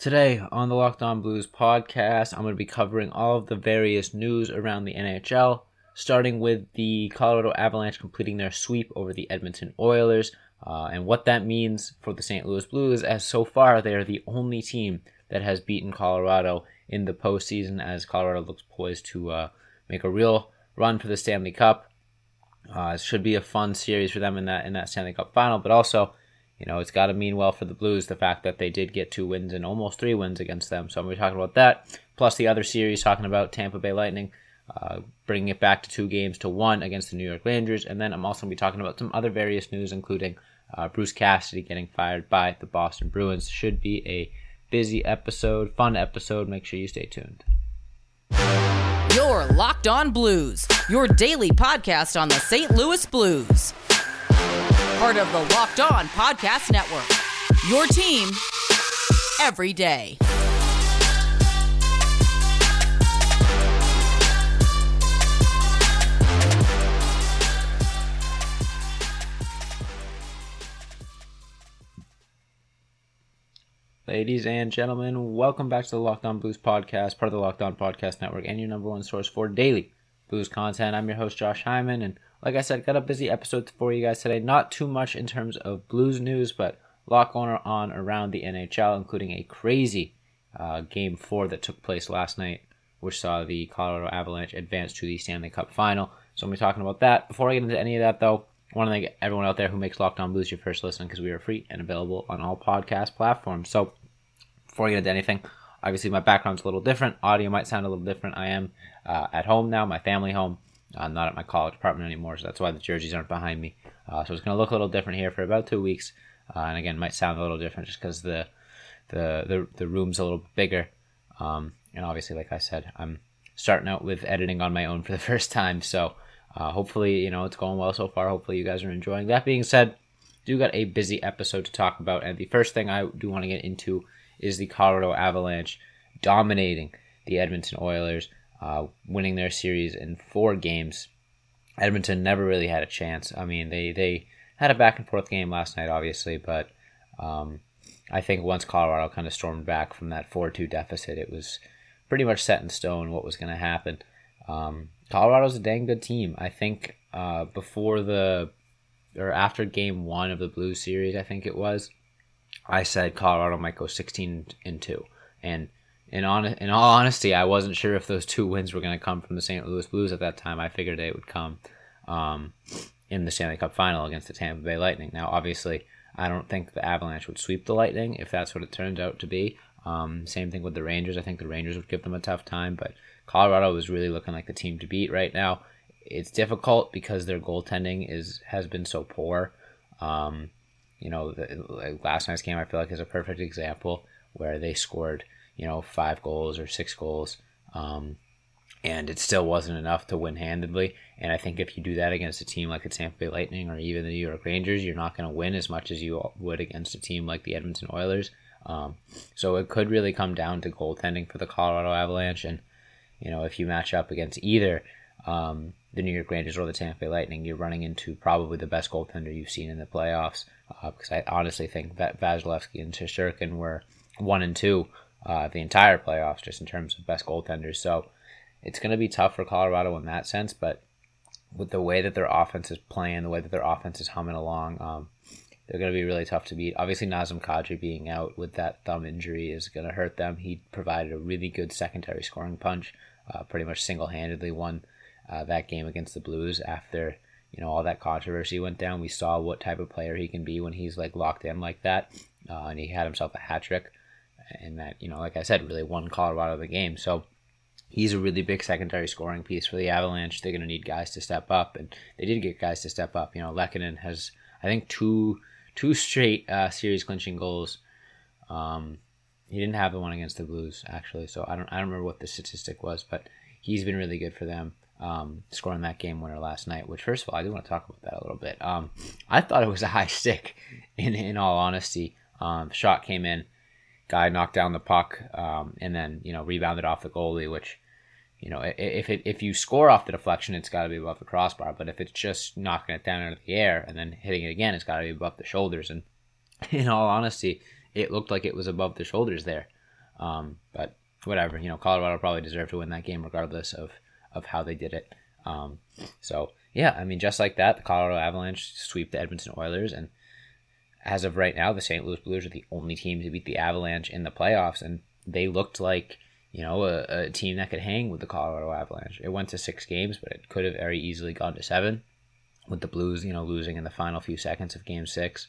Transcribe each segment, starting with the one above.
Today on the Locked On Blues podcast, I'm going to be covering all of the various news around the NHL, starting with the Colorado Avalanche completing their sweep over the Edmonton Oilers, and what that means for the St. Louis Blues, as so far they are the only team that has beaten Colorado in the postseason, as Colorado looks poised to make a real run for the Stanley Cup. It should be a fun series for them in that Stanley Cup final, but also, you know, it's got to mean well for the Blues, the fact that they did get 2 wins and almost 3 wins against them. So I'm going to be talking about that, plus the other series, talking about Tampa Bay Lightning, bringing it back to 2-1 against the New York Rangers, and then I'm also going to be talking about some other various news, including Bruce Cassidy getting fired by the Boston Bruins. Should be a busy episode, fun episode. Make sure you stay tuned. Your Locked On Blues, your daily podcast on the St. Louis Blues. Part of the Locked On Podcast Network, your team every day. Ladies and gentlemen, welcome back to the Locked On Blues podcast, part of the Locked On Podcast Network, and your number one source for daily Blues content. I'm your host, Josh Hyman, and like I said, got a busy episode for you guys today. Not too much in terms of Blues news, but a lot going on around the NHL, including a crazy Game 4 that took place last night, which saw the Colorado Avalanche advance to the Stanley Cup final. So I'm going to be talking about that. Before I get into any of that, though, I want to thank everyone out there who makes Locked On Blues your first listen, because we are free and available on all podcast platforms. So before I get into anything, obviously my background's a little different. Audio might sound a little different. I am at home now, my family home. I'm not at my college apartment anymore, so that's why the jerseys aren't behind me. So it's going to look a little different here for about 2 weeks. And again, might sound a little different just because the room's a little bigger. And obviously, like I said, I'm starting out with editing on my own for the first time. So hopefully, you know, it's going well so far. Hopefully you guys are enjoying. That being said, do got a busy episode to talk about. And the first thing I do want to get into is the Colorado Avalanche dominating the Edmonton Oilers, winning their series in 4 games. Edmonton never really had a chance. I mean, they had a back-and-forth game last night, obviously, but I think once Colorado kind of stormed back from that 4-2 deficit, it was pretty much set in stone what was going to happen. Colorado's a dang good team. I think after Game 1 of the Blues series, I think it was, I said Colorado might go 16-2. And in all honesty, I wasn't sure if those 2 wins were going to come from the St. Louis Blues at that time. I figured they would come in the Stanley Cup final against the Tampa Bay Lightning. Now, obviously, I don't think the Avalanche would sweep the Lightning if that's what it turns out to be. Same thing with the Rangers. I think the Rangers would give them a tough time, but Colorado is really looking like the team to beat right now. It's difficult because their goaltending has been so poor. You know, last night's game, I feel like, is a perfect example where they scored, you know, 5 goals or 6 goals, and it still wasn't enough to win handedly. And I think if you do that against a team like the Tampa Bay Lightning or even the New York Rangers, you're not going to win as much as you would against a team like the Edmonton Oilers. So it could really come down to goaltending for the Colorado Avalanche. And, you know, if you match up against either the New York Rangers or the Tampa Bay Lightning, you're running into probably the best goaltender you've seen in the playoffs, because I honestly think that Vasilevsky and Shesterkin were 1 and 2. The entire playoffs, just in terms of best goaltenders. So it's going to be tough for Colorado in that sense, but with the way that their offense is playing, the way that their offense is humming along, they're going to be really tough to beat. Obviously, Nazem Khadri being out with that thumb injury is going to hurt them. He provided a really good secondary scoring punch, pretty much single-handedly won that game against the Blues after, you know, all that controversy went down. We saw what type of player he can be when he's like locked in like that, and he had himself a hat trick. And that, you know, like I said, really won Colorado the game. So he's a really big secondary scoring piece for the Avalanche. They're going to need guys to step up, and they did get guys to step up. You know, Lekkonen has, I think, two straight series-clinching goals. He didn't have the one against the Blues, actually, so I don't remember what the statistic was, but he's been really good for them, scoring that game winner last night, which, first of all, I do want to talk about that a little bit. I thought it was a high stick, in all honesty. Shot came in. Guy knocked down the puck, and then, you know, rebounded off the goalie, which, you know, if you score off the deflection, it's got to be above the crossbar. But if it's just knocking it down out of the air and then hitting it again, it's got to be above the shoulders. And in all honesty, it looked like it was above the shoulders there. But whatever, you know, Colorado probably deserved to win that game regardless of how they did it. So, yeah, I mean, just like that, the Colorado Avalanche sweep the Edmonton Oilers. And as of right now, the St. Louis Blues are the only team to beat the Avalanche in the playoffs. And they looked like, you know, a team that could hang with the Colorado Avalanche. It went to 6 games, but it could have very easily gone to 7 with the Blues, you know, losing in the final few seconds of Game 6.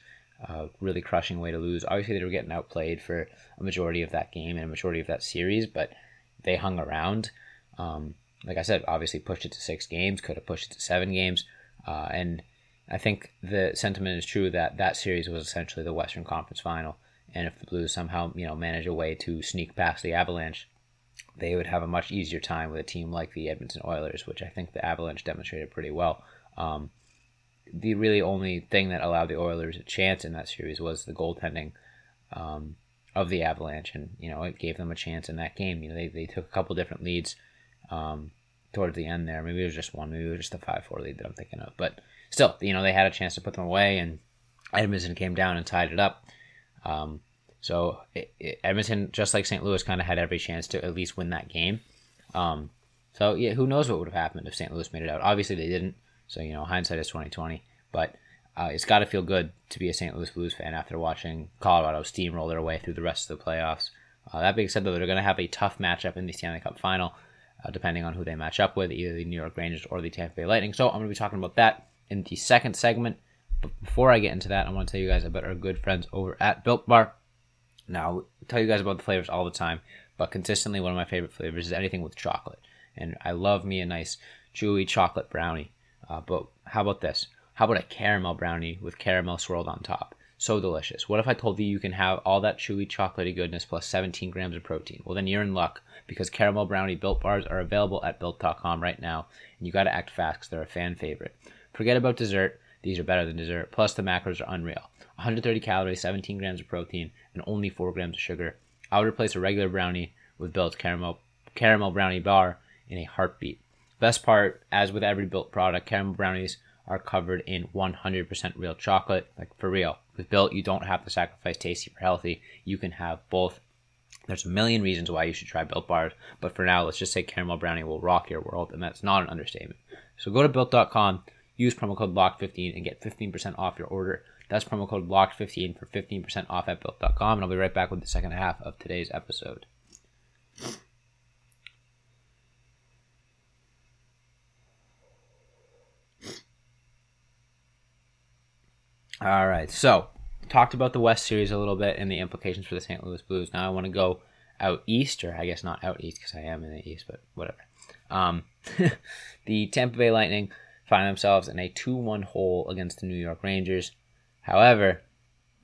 Really crushing way to lose. Obviously, they were getting outplayed for a majority of that game and a majority of that series, but they hung around. Like I said, obviously pushed it to 6 games, could have pushed it to 7 games. And I think the sentiment is true that that series was essentially the Western Conference Final. And if the Blues somehow, you know, manage a way to sneak past the Avalanche, they would have a much easier time with a team like the Edmonton Oilers, which I think the Avalanche demonstrated pretty well. The really only thing that allowed the Oilers a chance in that series was the goaltending of the Avalanche. And, you know, it gave them a chance in that game. You know, they took a couple different leads towards the end there. Maybe it was just one. Maybe it was just the 5-4 lead that I'm thinking of. But still, you know, they had a chance to put them away, and Edmonton came down and tied it up. So Edmonton, just like St. Louis, kind of had every chance to at least win that game. So, yeah, who knows what would have happened if St. Louis made it out. Obviously, they didn't. So, you know, hindsight is 20/20, but it's got to feel good to be a St. Louis Blues fan after watching Colorado steamroll their way through the rest of the playoffs. That being said, though, they're going to have a tough matchup in the Stanley Cup Final, depending on who they match up with, either the New York Rangers or the Tampa Bay Lightning. So I'm going to be talking about that in the second segment. But before I get into that, I want to tell you guys about our good friends over at Built Bar. Now, I tell you guys about the flavors all the time, but consistently one of my favorite flavors is anything with chocolate. And I love me a nice, chewy chocolate brownie. But how about this? How about a caramel brownie with caramel swirled on top? So delicious. What if I told you you can have all that chewy, chocolatey goodness plus 17 grams of protein? Well, then you're in luck because caramel brownie Built Bars are available at Built.com right now. And you got to act fast because they're a fan favorite. Forget about dessert. These are better than dessert. Plus, the macros are unreal. 130 calories, 17 grams of protein, and only 4 grams of sugar. I would replace a regular brownie with Built's caramel brownie bar in a heartbeat. Best part, as with every Built product, caramel brownies are covered in 100% real chocolate, like for real. With Built, you don't have to sacrifice tasty for healthy. You can have both. There's a million reasons why you should try Built Bars, but for now, let's just say caramel brownie will rock your world, and that's not an understatement. So go to Built.com, use promo code LOCKED15, and get 15% off your order. That's promo code LOCKED15 for 15% off at Built.com, and I'll be right back with the second half of today's episode. All right, so talked about the West Series a little bit and the implications for the St. Louis Blues. Now I want to go out east, or I guess not out east because I am in the east, but whatever. The Tampa Bay Lightning find themselves in a 2-1 hole against the New York Rangers. However,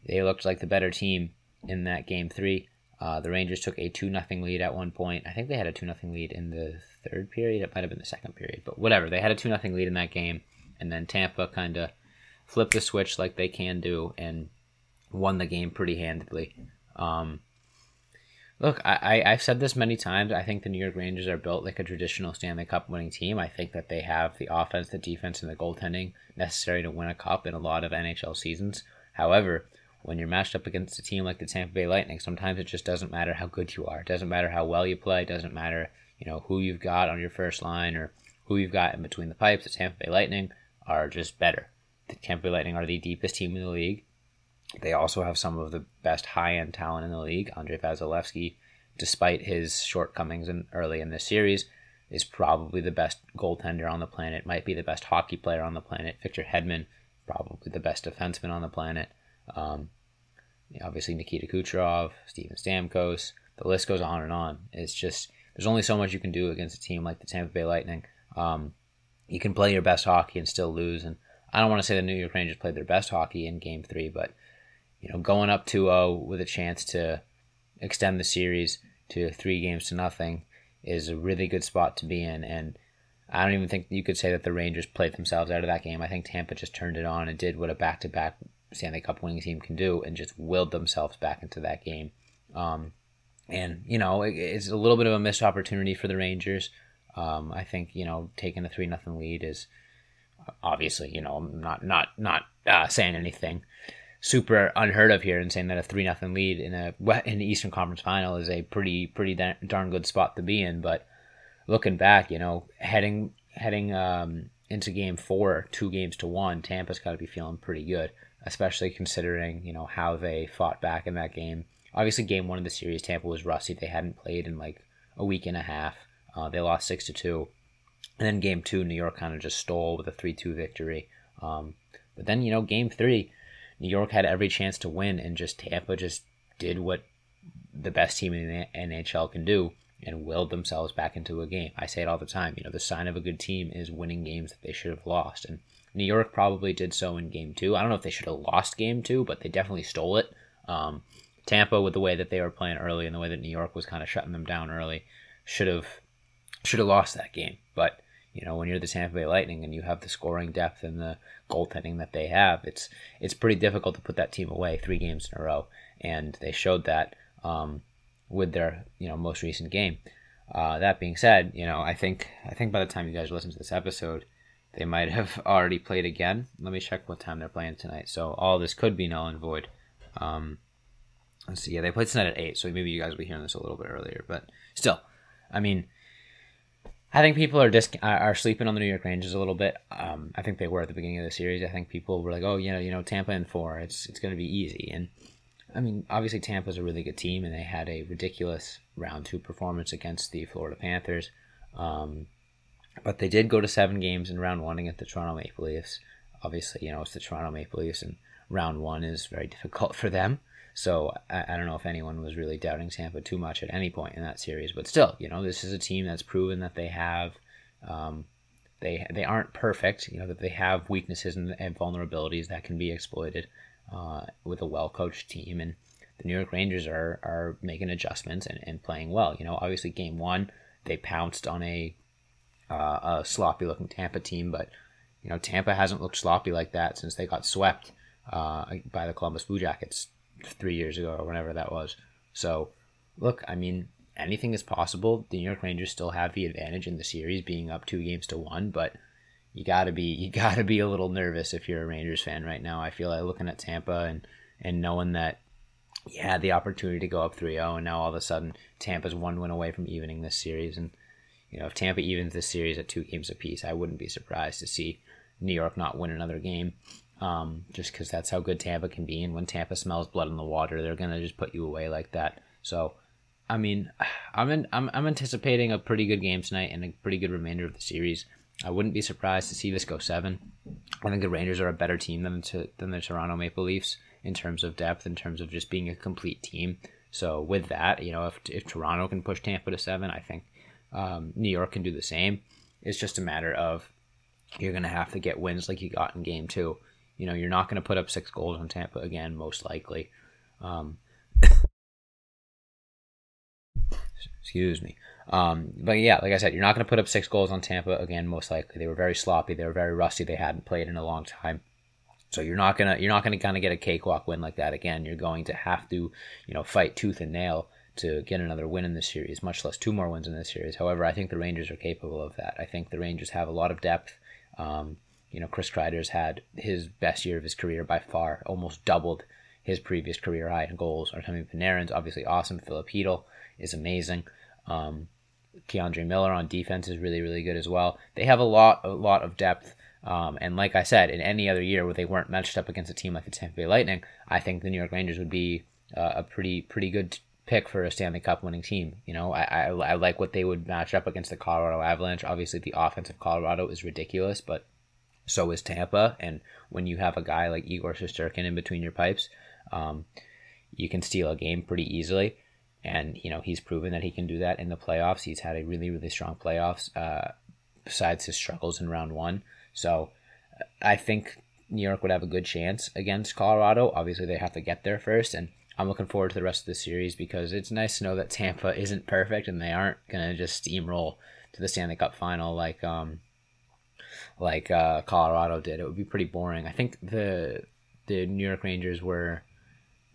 they looked like the better team in that Game 3. The Rangers took a 2-0 lead at one point. I think they had a 2-0 lead in the third period. It might have been the second period, but whatever. They had a 2-0 lead in that game, and then Tampa kind of flip the switch like they can do and won the game pretty handedly. Look, I've said this many times. I think the New York Rangers are built like a traditional Stanley Cup winning team. I think that they have the offense, the defense, and the goaltending necessary to win a cup in a lot of NHL seasons. However, when you're matched up against a team like the Tampa Bay Lightning, sometimes it just doesn't matter how good you are. It doesn't matter how well you play. It doesn't matter, you know, who you've got on your first line or who you've got in between the pipes. The Tampa Bay Lightning are just better. The Tampa Bay Lightning are the deepest team in the league. They also have some of the best high-end talent in the league. Andrei Vasilevsky, despite his shortcomings early in this series, is probably the best goaltender on the planet, might be the best hockey player on the planet. Victor Hedman, probably the best defenseman on the planet. Obviously, Nikita Kucherov, Steven Stamkos, the list goes on and on. It's just, there's only so much you can do against a team like the Tampa Bay Lightning. You can play your best hockey and still lose, and I don't want to say the New York Rangers played their best hockey in Game 3, but you know, going up 2-0 with a chance to extend the series to 3 games to nothing is a really good spot to be in, and I don't even think you could say that the Rangers played themselves out of that game. I think Tampa just turned it on and did what a back-to-back Stanley Cup winning team can do and just willed themselves back into that game. And, you know, it's a little bit of a missed opportunity for the Rangers. I think, you know, taking a 3-0 lead is obviously, you know, I'm not saying anything super unheard of here, and saying that a 3-0 lead in the Eastern Conference final is a pretty darn good spot to be in. But looking back, you know, heading into Game 4, 2-1, Tampa's got to be feeling pretty good, especially considering, you know, how they fought back in that game. Obviously, Game 1 of the series, Tampa was rusty. They hadn't played in like a week and a half. They lost 6-2. And then Game 2, New York kind of just stole with a 3-2 victory. But then, you know, Game 3, New York had every chance to win, and just Tampa just did what the best team in the NHL can do and willed themselves back into a game. I say it all the time, you know, the sign of a good team is winning games that they should have lost. And New York probably did so in Game 2. I don't know if they should have lost Game 2, but they definitely stole it. Tampa, with the way that they were playing early and the way that New York was kind of shutting them down early, should have lost that game. But, you know, when you're the Tampa Bay Lightning and you have the scoring depth and the goaltending that they have, it's pretty difficult to put that team away 3 games in a row. And they showed that with their, you know, most recent game. That being said, you know, I think by the time you guys listen to this episode, they might have already played again. Let me check what time they're playing tonight. So all this could be null and void. Let's see. Yeah, they played tonight at 8, so maybe you guys will be hearing this a little bit earlier. But still, I mean, I think people are sleeping on the New York Rangers a little bit. I think they were at the beginning of the series. I think people were like, oh, you know, Tampa in 4, it's going to be easy. And I mean, obviously Tampa's a really good team, and they had a ridiculous round 2 performance against the Florida Panthers. But they did go to 7 games in round 1 against the Toronto Maple Leafs. Obviously, you know, it's the Toronto Maple Leafs, and round 1 is very difficult for them. So I don't know if anyone was really doubting Tampa too much at any point in that series. But still, you know, this is a team that's proven that they have, they aren't perfect, you know, that they have weaknesses and vulnerabilities that can be exploited with a well-coached team. And the New York Rangers are making adjustments and playing well. You know, obviously Game 1, they pounced on a sloppy-looking Tampa team. But, you know, Tampa hasn't looked sloppy like that since they got swept by the Columbus Blue Jackets 3 years ago or whenever that was. So look, I mean, anything is possible. The New York Rangers still have the advantage in the series, being up 2-1, but you gotta be a little nervous if you're a Rangers fan right now. I feel like looking at Tampa and knowing that you had the opportunity to go up 3-0, and now all of a sudden Tampa's 1 win away from evening this series. And you know, if Tampa evens this series at 2 games apiece, I wouldn't be surprised to see New York not win another game. Just because that's how good Tampa can be, and when Tampa smells blood in the water, they're gonna just put you away like that. So, I mean, I'm anticipating a pretty good game tonight and a pretty good remainder of the series. I wouldn't be surprised to see this go 7. I think the Rangers are a better team than the Toronto Maple Leafs in terms of depth, in terms of just being a complete team. So with that, you know, if Toronto can push Tampa to 7, I think New York can do the same. It's just a matter of you're gonna have to get wins like you got in Game 2. You know, you're not going to put up 6 goals on Tampa again, most likely. Excuse me. But yeah, like I said, you're not going to put up 6 goals on Tampa again, most likely. They were very sloppy. They were very rusty. They hadn't played in a long time. So you're not going to kind of get a cakewalk win like that again. You're going to have to, you know, fight tooth and nail to get another win in this series, much less 2 more wins in this series. However, I think the Rangers are capable of that. I think the Rangers have a lot of depth. You know, Chris Kreider's had his best year of his career by far, almost doubled his previous career high in goals. Artemi Panarin's obviously awesome. Philip Hedl is amazing. Keandre Miller on defense is really, really good as well. They have a lot of depth. And like I said, in any other year where they weren't matched up against a team like the Tampa Bay Lightning, I think the New York Rangers would be a pretty good pick for a Stanley Cup winning team. You know, I like what they would match up against the Colorado Avalanche. Obviously, the offense of Colorado is ridiculous, but so is Tampa, and when you have a guy like Igor Shesterkin in between your pipes, you can steal a game pretty easily. And, you know, he's proven that he can do that in the playoffs. He's had a really, really strong playoffs besides his struggles in round 1. So I think New York would have a good chance against Colorado. Obviously, they have to get there first, and I'm looking forward to the rest of the series because it's nice to know that Tampa isn't perfect and they aren't going to just steamroll to the Stanley Cup final like Colorado did. It would be pretty boring. I think the New York Rangers were,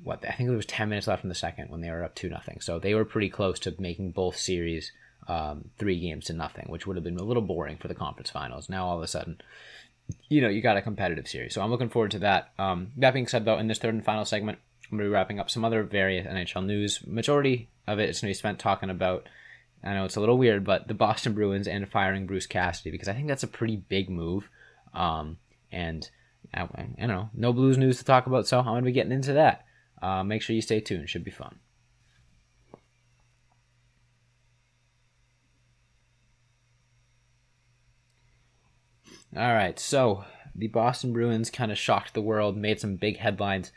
I think it was 10 minutes left in the second when they were up 2-0. So they were pretty close to making both series 3-0, which would have been a little boring for the conference finals. Now all of a sudden, you know, you got a competitive series. So I'm looking forward to that. That being said, though, in this third and final segment, I'm going to be wrapping up some other various NHL news. Majority of it is going to be spent talking about, I know it's a little weird, but the Boston Bruins and firing Bruce Cassidy, because I think that's a pretty big move. And I don't know, no Blues news to talk about, so I'm going to be getting into that. Make sure you stay tuned. Should be fun. All right, so the Boston Bruins kind of shocked the world, made some big headlines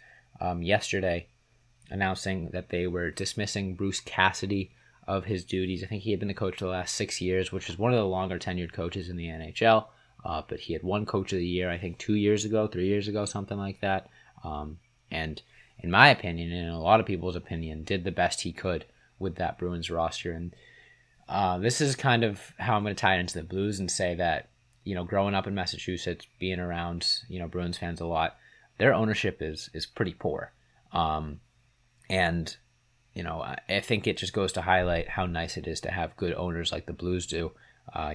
yesterday, announcing that they were dismissing Bruce Cassidy of his duties. I think he had been the coach for the last 6 years, which is one of the longer tenured coaches in the NHL, but he had won Coach of the Year, I think 3 years ago, something like that. And in my opinion, and in a lot of people's opinion, did the best he could with that Bruins roster. And this is kind of how I'm going to tie it into the Blues and say that, you know, growing up in Massachusetts, being around, you know, Bruins fans a lot, their ownership is pretty poor. And, you know, I think it just goes to highlight how nice it is to have good owners like the Blues do,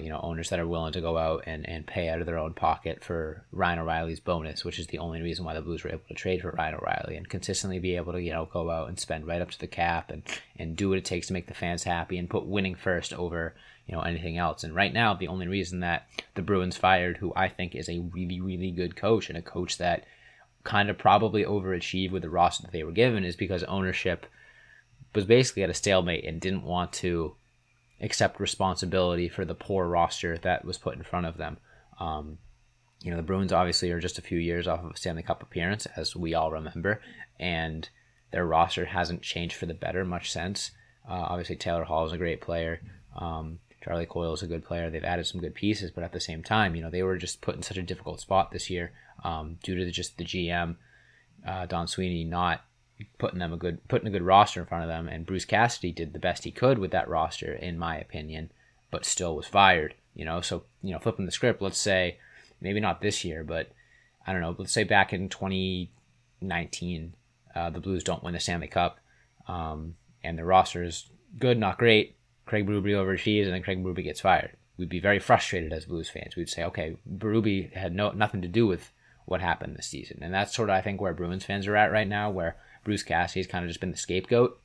you know, owners that are willing to go out and pay out of their own pocket for Ryan O'Reilly's bonus, which is the only reason why the Blues were able to trade for Ryan O'Reilly and consistently be able to, you know, go out and spend right up to the cap and do what it takes to make the fans happy and put winning first over, you know, anything else. And right now, the only reason that the Bruins fired, who I think is a really, really good coach and a coach that kind of probably overachieved with the roster that they were given, is because ownership was basically at a stalemate and didn't want to accept responsibility for the poor roster that was put in front of them. You know, the Bruins obviously are just a few years off of a Stanley Cup appearance, as we all remember, and their roster hasn't changed for the better much since. Obviously, Taylor Hall is a great player. Charlie Coyle is a good player. They've added some good pieces, but at the same time, you know, they were just put in such a difficult spot this year due to just the GM, Don Sweeney, not putting a good roster in front of them. And Bruce Cassidy did the best he could with that roster, in my opinion, but still was fired. You know, so, you know, flipping the script, let's say, maybe not this year, but I don't know, let's say back in 2019, the Blues don't win the Stanley Cup, and the roster is good, not great. Craig Berube overachieves, and then Craig Berube gets fired. We'd be very frustrated as Blues fans. We'd say, okay, Berube had nothing to do with what happened this season. And that's sort of, I think, where Bruins fans are at right now, where Bruce Cassidy's kind of just been the scapegoat,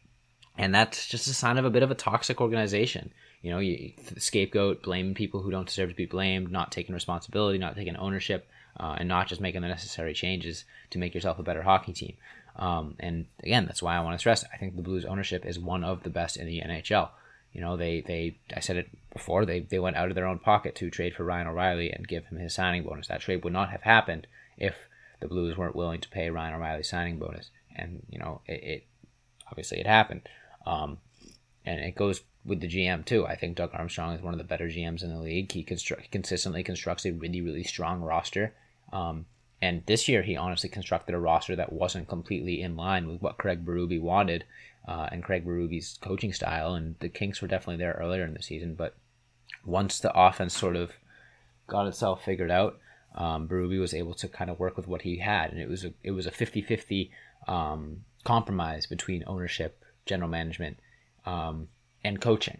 and that's just a sign of a bit of a toxic organization. You know, you scapegoat, blaming people who don't deserve to be blamed, not taking responsibility, not taking ownership, and not just making the necessary changes to make yourself a better hockey team. And again, that's why I want to stress, I think the Blues ownership is one of the best in the NHL. You know, they I said it before, they went out of their own pocket to trade for Ryan O'Reilly and give him his signing bonus. That trade would not have happened if the Blues weren't willing to pay Ryan O'Reilly's signing bonus. And, you know, it obviously it happened. And it goes with the GM, too. I think Doug Armstrong is one of the better GMs in the league. He consistently constructs a really, really strong roster. And this year, he honestly constructed a roster that wasn't completely in line with what Craig Berube wanted and Craig Berube's coaching style. And the kinks were definitely there earlier in the season. But once the offense sort of got itself figured out, Berube was able to kind of work with what he had. And it was a 50-50 compromise between ownership, general management, and coaching.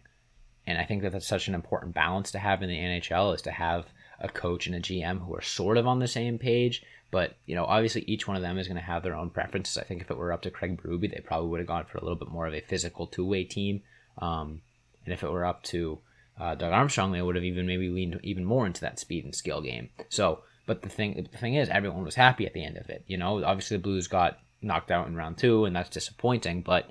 And I think that that's such an important balance to have in the NHL, is to have a coach and a GM who are sort of on the same page, but, you know, obviously each one of them is going to have their own preferences. I think if it were up to Craig Berube, they probably would have gone for a little bit more of a physical two-way team. And if it were up to Doug Armstrong, they would have even maybe leaned even more into that speed and skill game. So, but the thing is, everyone was happy at the end of it. You know, obviously the Blues got knocked out in round 2, and that's disappointing, but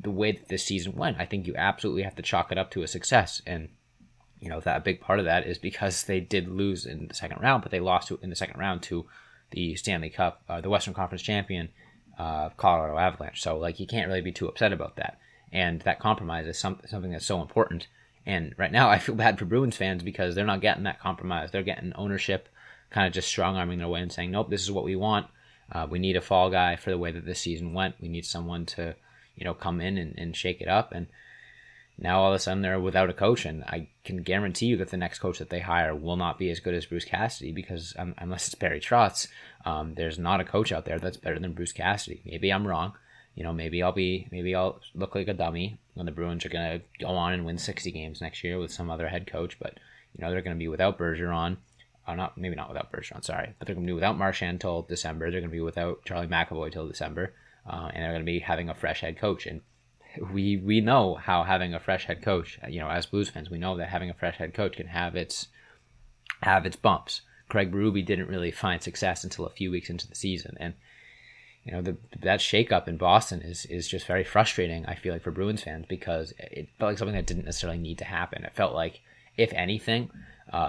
the way that this season went, I think you absolutely have to chalk it up to a success. And, you know, that a big part of that is because they did lose in the second round, but they lost in the second round to the Stanley Cup, the Western Conference champion, Colorado Avalanche. So, like, you can't really be too upset about that. And that compromise is something that's so important. And right now I feel bad for Bruins fans because they're not getting that compromise. They're getting ownership kind of just strong-arming their way and saying, nope, this is what we want. We need a fall guy for the way that this season went. We need someone to, you know, come in and shake it up. And now all of a sudden they're without a coach. And I can guarantee you that the next coach that they hire will not be as good as Bruce Cassidy, because unless it's Barry Trotz, there's not a coach out there that's better than Bruce Cassidy. Maybe I'm wrong. You know, maybe I'll look like a dummy when the Bruins are going to go on and win 60 games next year with some other head coach. But, you know, they're going to be without Bergeron. not maybe not without Bergeron, sorry, but they're going to be without Marchand till December. They're going to be without Charlie McAvoy till December, and they're going to be having a fresh head coach. And we know how having a fresh head coach, you know, as Blues fans, we know that having a fresh head coach can have its bumps. Craig Berube didn't really find success until a few weeks into the season, and you know, that shakeup in Boston is just very frustrating, I feel like, for Bruins fans, because it felt like something that didn't necessarily need to happen. It felt like, if anything,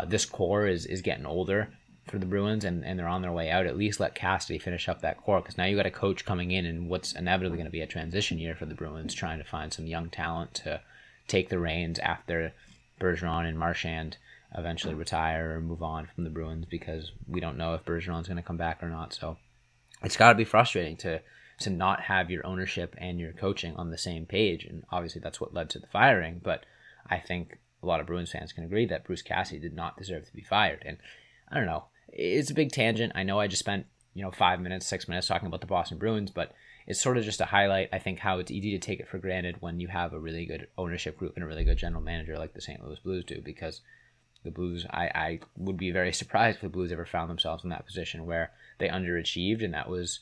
this core is getting older for the Bruins, and they're on their way out. At least let Cassidy finish up that core, because now you got a coach coming in what's inevitably going to be a transition year for the Bruins, trying to find some young talent to take the reins after Bergeron and Marchand eventually retire or move on from the Bruins, because we don't know if Bergeron's going to come back or not, so... It's got to be frustrating to not have your ownership and your coaching on the same page. And obviously that's what led to the firing. But I think a lot of Bruins fans can agree that Bruce Cassidy did not deserve to be fired. And I don't know, it's a big tangent. I know I just spent, 6 minutes talking about the Boston Bruins, but it's sort of just a highlight, I think, how it's easy to take it for granted when you have a really good ownership group and a really good general manager like the St. Louis Blues do, because the Blues, I would be very surprised if the Blues ever found themselves in that position where they underachieved, and that was,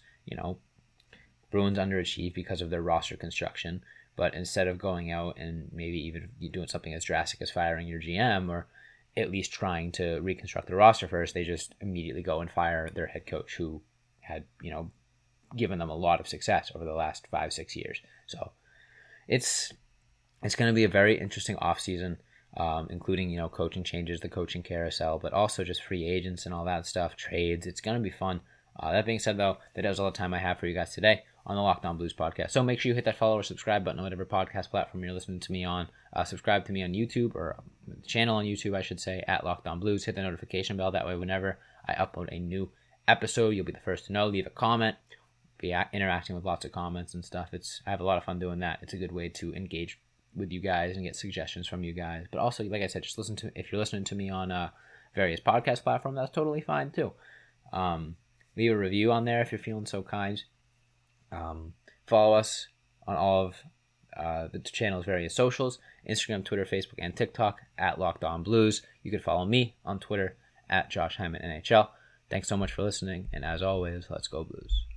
Bruins underachieved because of their roster construction. But instead of going out and maybe even doing something as drastic as firing your GM, or at least trying to reconstruct the roster first, they just immediately go and fire their head coach, who had, given them a lot of success over the last 5-6 years. So it's going to be a very interesting offseason. Including, coaching changes, the coaching carousel, but also just free agents and all that stuff, trades. It's going to be fun. That being said, though, that is all the time I have for you guys today on the Locked On Blues podcast. So make sure you hit that follow or subscribe button on whatever podcast platform you're listening to me on. Subscribe to me on YouTube, or the channel on YouTube, I should say, at Locked On Blues. Hit the notification bell. That way, whenever I upload a new episode, you'll be the first to know. Leave a comment. Be interacting with lots of comments and stuff. I have a lot of fun doing that. It's a good way to engage with you guys and get suggestions from you guys, but also, like I said, just listen to, if you're listening to me on various podcast platforms, that's totally fine too. Leave a review on there if you're feeling so kind. Follow us on all of the channel's various socials: Instagram, Twitter, Facebook, and TikTok at Locked On Blues. You can follow me on Twitter at Josh Hyman NHL. Thanks so much for listening, and as always, let's go Blues.